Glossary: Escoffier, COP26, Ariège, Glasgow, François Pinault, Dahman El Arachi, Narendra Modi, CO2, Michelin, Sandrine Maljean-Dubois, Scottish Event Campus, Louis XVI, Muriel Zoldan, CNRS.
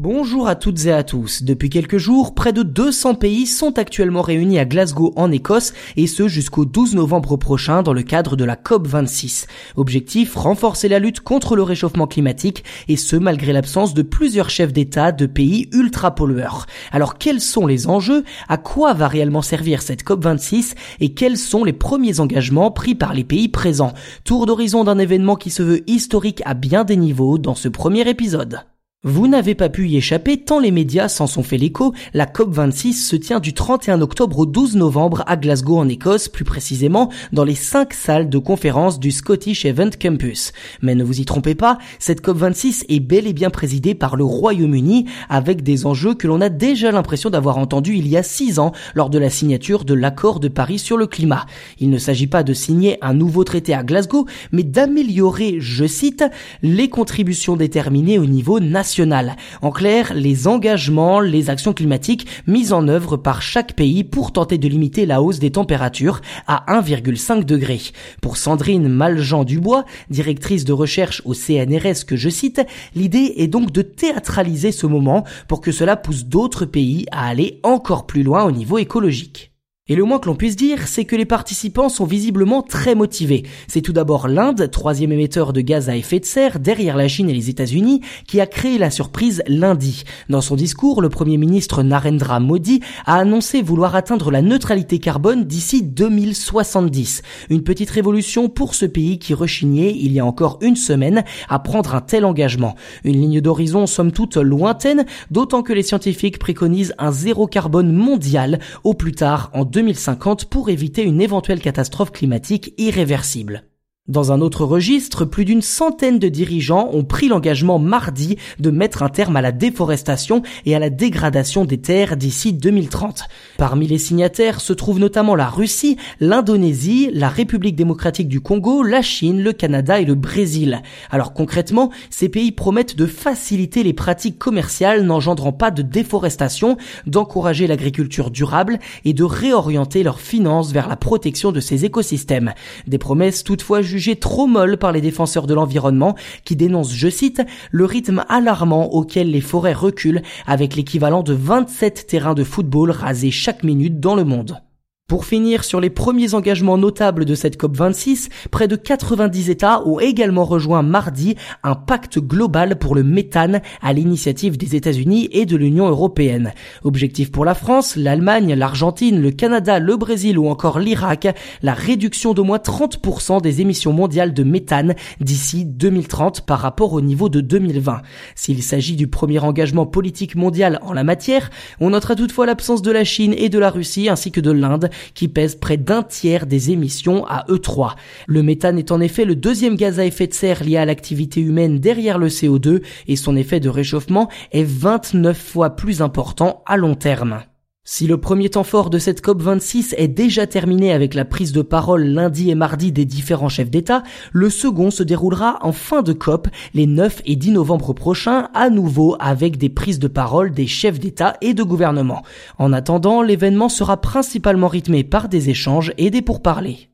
Bonjour à toutes et à tous. Depuis quelques jours, près de 200 pays sont actuellement réunis à Glasgow en Écosse et ce jusqu'au 12 novembre prochain dans le cadre de la COP26. Objectif, renforcer la lutte contre le réchauffement climatique et ce malgré l'absence de plusieurs chefs d'État de pays ultra pollueurs. Alors quels sont les enjeux? À quoi va réellement servir cette COP26 et quels sont les premiers engagements pris par les pays présents? Tour d'horizon d'un événement qui se veut historique à bien des niveaux dans ce premier épisode. Vous n'avez pas pu y échapper tant les médias s'en sont fait l'écho, la COP26 se tient du 31 octobre au 12 novembre à Glasgow en Écosse, plus précisément dans les 5 salles de conférence du Scottish Event Campus. Mais ne vous y trompez pas, cette COP26 est bel et bien présidée par le Royaume-Uni avec des enjeux que l'on a déjà l'impression d'avoir entendus il y a 6 ans lors de la signature de l'accord de Paris sur le climat. Il ne s'agit pas de signer un nouveau traité à Glasgow, mais d'améliorer, je cite, les contributions déterminées au niveau national. En clair, les engagements, les actions climatiques mises en œuvre par chaque pays pour tenter de limiter la hausse des températures à 1,5 degré. Pour Sandrine Maljean-Dubois, directrice de recherche au CNRS que je cite, l'idée est donc de théâtraliser ce moment pour que cela pousse d'autres pays à aller encore plus loin au niveau écologique. Et le moins que l'on puisse dire, c'est que les participants sont visiblement très motivés. C'est tout d'abord l'Inde, troisième émetteur de gaz à effet de serre, derrière la Chine et les États-Unis, qui a créé la surprise lundi. Dans son discours, le Premier ministre Narendra Modi a annoncé vouloir atteindre la neutralité carbone d'ici 2070. Une petite révolution pour ce pays qui rechignait, il y a encore une semaine, à prendre un tel engagement. Une ligne d'horizon somme toute lointaine, d'autant que les scientifiques préconisent un zéro carbone mondial au plus tard en 2050 pour éviter une éventuelle catastrophe climatique irréversible. Dans un autre registre, plus d'une centaine de dirigeants ont pris l'engagement mardi de mettre un terme à la déforestation et à la dégradation des terres d'ici 2030. Parmi les signataires se trouvent notamment la Russie, l'Indonésie, la République démocratique du Congo, la Chine, le Canada et le Brésil. Alors concrètement, ces pays promettent de faciliter les pratiques commerciales n'engendrant pas de déforestation, d'encourager l'agriculture durable et de réorienter leurs finances vers la protection de ces écosystèmes. Des promesses toutefois jugé trop molle par les défenseurs de l'environnement qui dénoncent, je cite, le rythme alarmant auquel les forêts reculent avec l'équivalent de 27 terrains de football rasés chaque minute dans le monde. Pour finir sur les premiers engagements notables de cette COP26, près de 90 États ont également rejoint mardi un pacte global pour le méthane à l'initiative des États-Unis et de l'Union européenne. Objectif pour la France, l'Allemagne, l'Argentine, le Canada, le Brésil ou encore l'Irak, la réduction d'au moins 30% des émissions mondiales de méthane d'ici 2030 par rapport au niveau de 2020. S'il s'agit du premier engagement politique mondial en la matière, on notera toutefois l'absence de la Chine et de la Russie ainsi que de l'Inde, qui pèse près d'un tiers des émissions à eux trois. Le méthane est en effet le deuxième gaz à effet de serre lié à l'activité humaine derrière le CO2 et son effet de réchauffement est 29 fois plus important à long terme. Si le premier temps fort de cette COP26 est déjà terminé avec la prise de parole lundi et mardi des différents chefs d'État, le second se déroulera en fin de COP les 9 et 10 novembre prochains, à nouveau avec des prises de parole des chefs d'État et de gouvernement. En attendant, l'événement sera principalement rythmé par des échanges et des pourparlers.